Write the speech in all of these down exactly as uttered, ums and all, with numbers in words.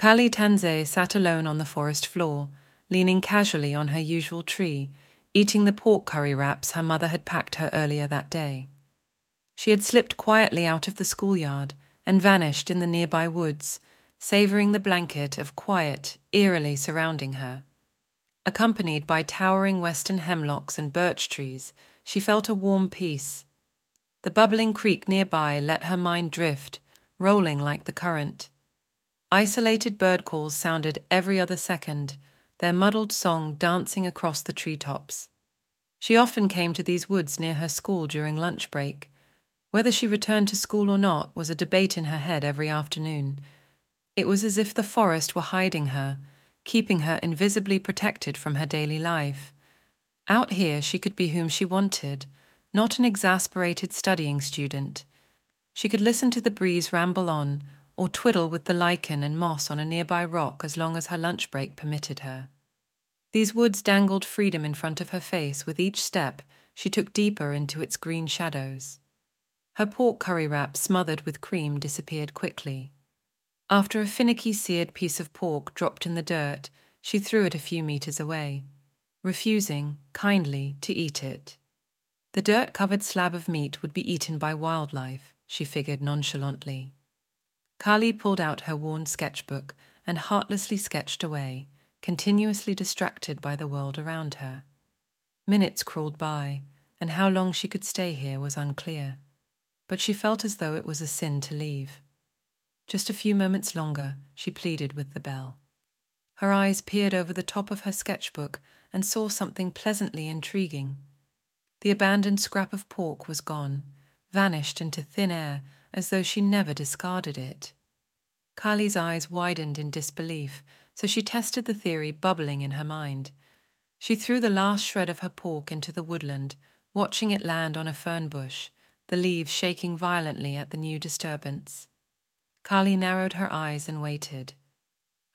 Kalyi Tan Ze sat alone on the forest floor, leaning casually on her usual tree, eating the pork curry wraps her mother had packed her earlier that day. She had slipped quietly out of the schoolyard and vanished in the nearby woods, savoring the blanket of quiet eerily surrounding her. Accompanied by towering western hemlocks and birch trees, she felt a warm peace. The bubbling creek nearby let her mind drift, rolling like the current. Isolated bird calls sounded every other second, their muddled song dancing across the treetops. She often came to these woods near her school during lunch break. Whether she returned to school or not was a debate in her head every afternoon. It was as if the forest were hiding her, keeping her invisibly protected from her daily life. Out here she could be whom she wanted, not an exasperated studying student. She could listen to the breeze ramble on, or twiddle with the lichen and moss on a nearby rock as long as her lunch break permitted her. These woods dangled freedom in front of her face with each step she took deeper into its green shadows. Her pork curry wrap smothered with cream disappeared quickly. After a finicky seared piece of pork dropped in the dirt, she threw it a few meters away, refusing, kindly, to eat it. The dirt-covered slab of meat would be eaten by wildlife, she figured nonchalantly. Kalyi pulled out her worn sketchbook and heartlessly sketched away, continuously distracted by the world around her. Minutes crawled by, and how long she could stay here was unclear. But she felt as though it was a sin to leave. Just a few moments longer, she pleaded with the bell. Her eyes peered over the top of her sketchbook and saw something pleasantly intriguing. The abandoned scrap of pork was gone, vanished into thin air, as though she never discarded it. Kalyi's eyes widened in disbelief, so she tested the theory bubbling in her mind. She threw the last shred of her pork into the woodland, watching it land on a fern bush, the leaves shaking violently at the new disturbance. Kalyi narrowed her eyes and waited,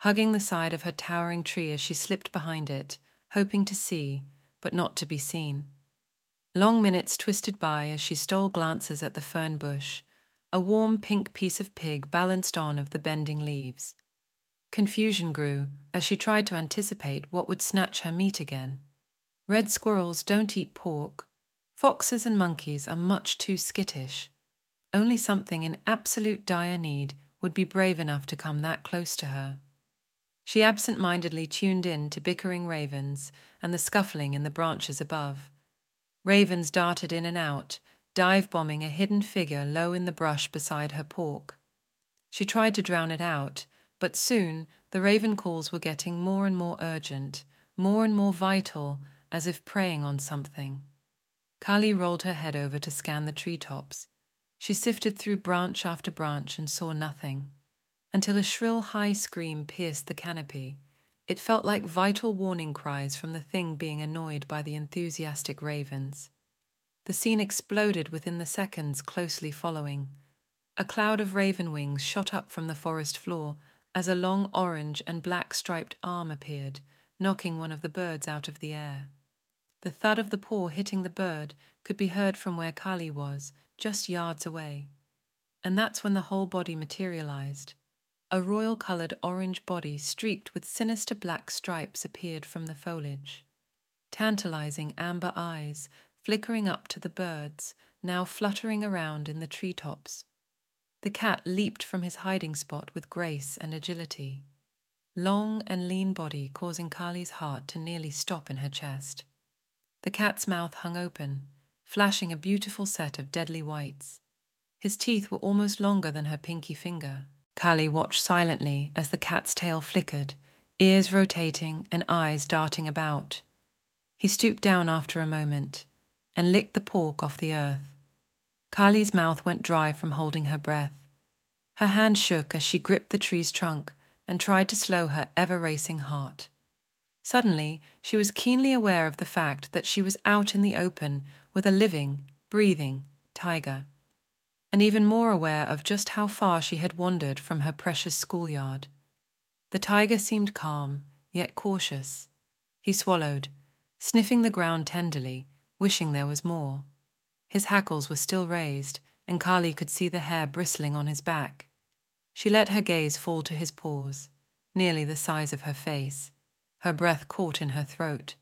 hugging the side of her towering tree as she slipped behind it, hoping to see, but not to be seen. Long minutes twisted by as she stole glances at the fern bush, a warm pink piece of pig balanced on of the bending leaves. Confusion grew as she tried to anticipate what would snatch her meat again. Red squirrels don't eat pork. Foxes and monkeys are much too skittish. Only something in absolute dire need would be brave enough to come that close to her. She absent-mindedly tuned in to bickering ravens and the scuffling in the branches above. Ravens darted in and out, dive-bombing a hidden figure low in the brush beside her pork. She tried to drown it out, but soon the raven calls were getting more and more urgent, more and more vital, as if preying on something. Kalyi rolled her head over to scan the treetops. She sifted through branch after branch and saw nothing, until a shrill high scream pierced the canopy. It felt like vital warning cries from the thing being annoyed by the enthusiastic ravens. The scene exploded within the seconds closely following. A cloud of raven wings shot up from the forest floor as a long orange and black striped arm appeared, knocking one of the birds out of the air. The thud of the paw hitting the bird could be heard from where Kalyi was, just yards away. And that's when the whole body materialized. A royal-colored orange body streaked with sinister black stripes appeared from the foliage. Tantalizing amber eyes flickering up to the birds, now fluttering around in the treetops. The cat leaped from his hiding spot with grace and agility, long and lean body causing Kalyi's heart to nearly stop in her chest. The cat's mouth hung open, flashing a beautiful set of deadly whites. His teeth were almost longer than her pinky finger. Kalyi watched silently as the cat's tail flickered, ears rotating and eyes darting about. He stooped down after a moment, and licked the pork off the earth. Kalyi's mouth went dry from holding her breath. Her hand shook as she gripped the tree's trunk and tried to slow her ever-racing heart. Suddenly, she was keenly aware of the fact that she was out in the open with a living, breathing tiger, and even more aware of just how far she had wandered from her precious schoolyard. The tiger seemed calm, yet cautious. He swallowed, sniffing the ground tenderly, wishing there was more. His hackles were still raised, and Kalyi could see the hair bristling on his back. She let her gaze fall to his paws, nearly the size of her face. Her breath caught in her throat,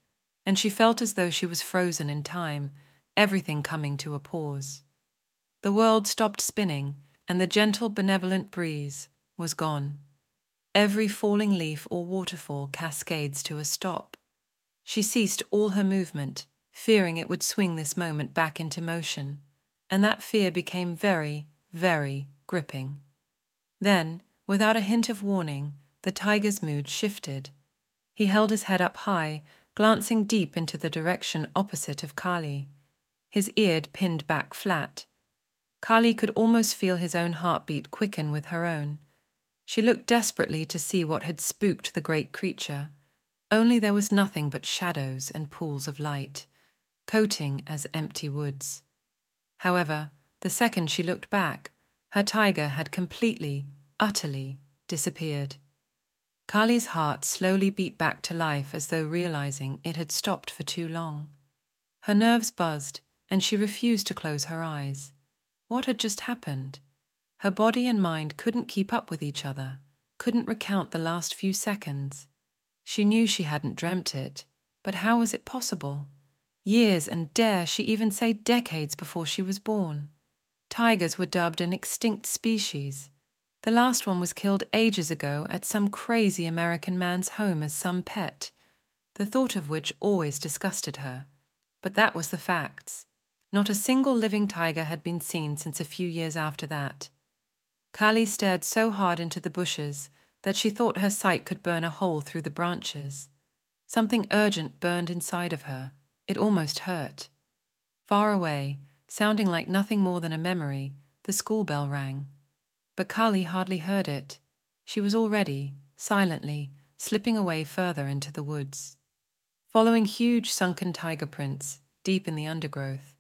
and she felt as though she was frozen in time, everything coming to a pause. The world stopped spinning, and the gentle, benevolent breeze was gone. Every falling leaf or waterfall cascades to a stop. She ceased all her movement, fearing it would swing this moment back into motion, and that fear became very, very gripping. Then, without a hint of warning, the tiger's mood shifted. He held his head up high, glancing deep into the direction opposite of Kalyi, his ear pinned back flat. Kalyi could almost feel his own heartbeat quicken with her own. She looked desperately to see what had spooked the great creature. Only there was nothing but shadows and pools of light, coating as empty woods. However, the second she looked back, her tiger had completely, utterly disappeared. Kalyi's heart slowly beat back to life as though realizing it had stopped for too long. Her nerves buzzed, and she refused to close her eyes. What had just happened? Her body and mind couldn't keep up with each other, couldn't recount the last few seconds. She knew she hadn't dreamt it, but how was it possible? Years and dare she even say decades before she was born. Tigers were dubbed an extinct species. The last one was killed ages ago at some crazy American man's home as some pet, the thought of which always disgusted her. But that was the facts. Not a single living tiger had been seen since a few years after that. Kalyi stared so hard into the bushes that she thought her sight could burn a hole through the branches. Something urgent burned inside of her. It almost hurt. Far away, sounding like nothing more than a memory, the school bell rang. But Kalyi hardly heard it. She was already, silently, slipping away further into the woods, following huge sunken tiger prints deep in the undergrowth.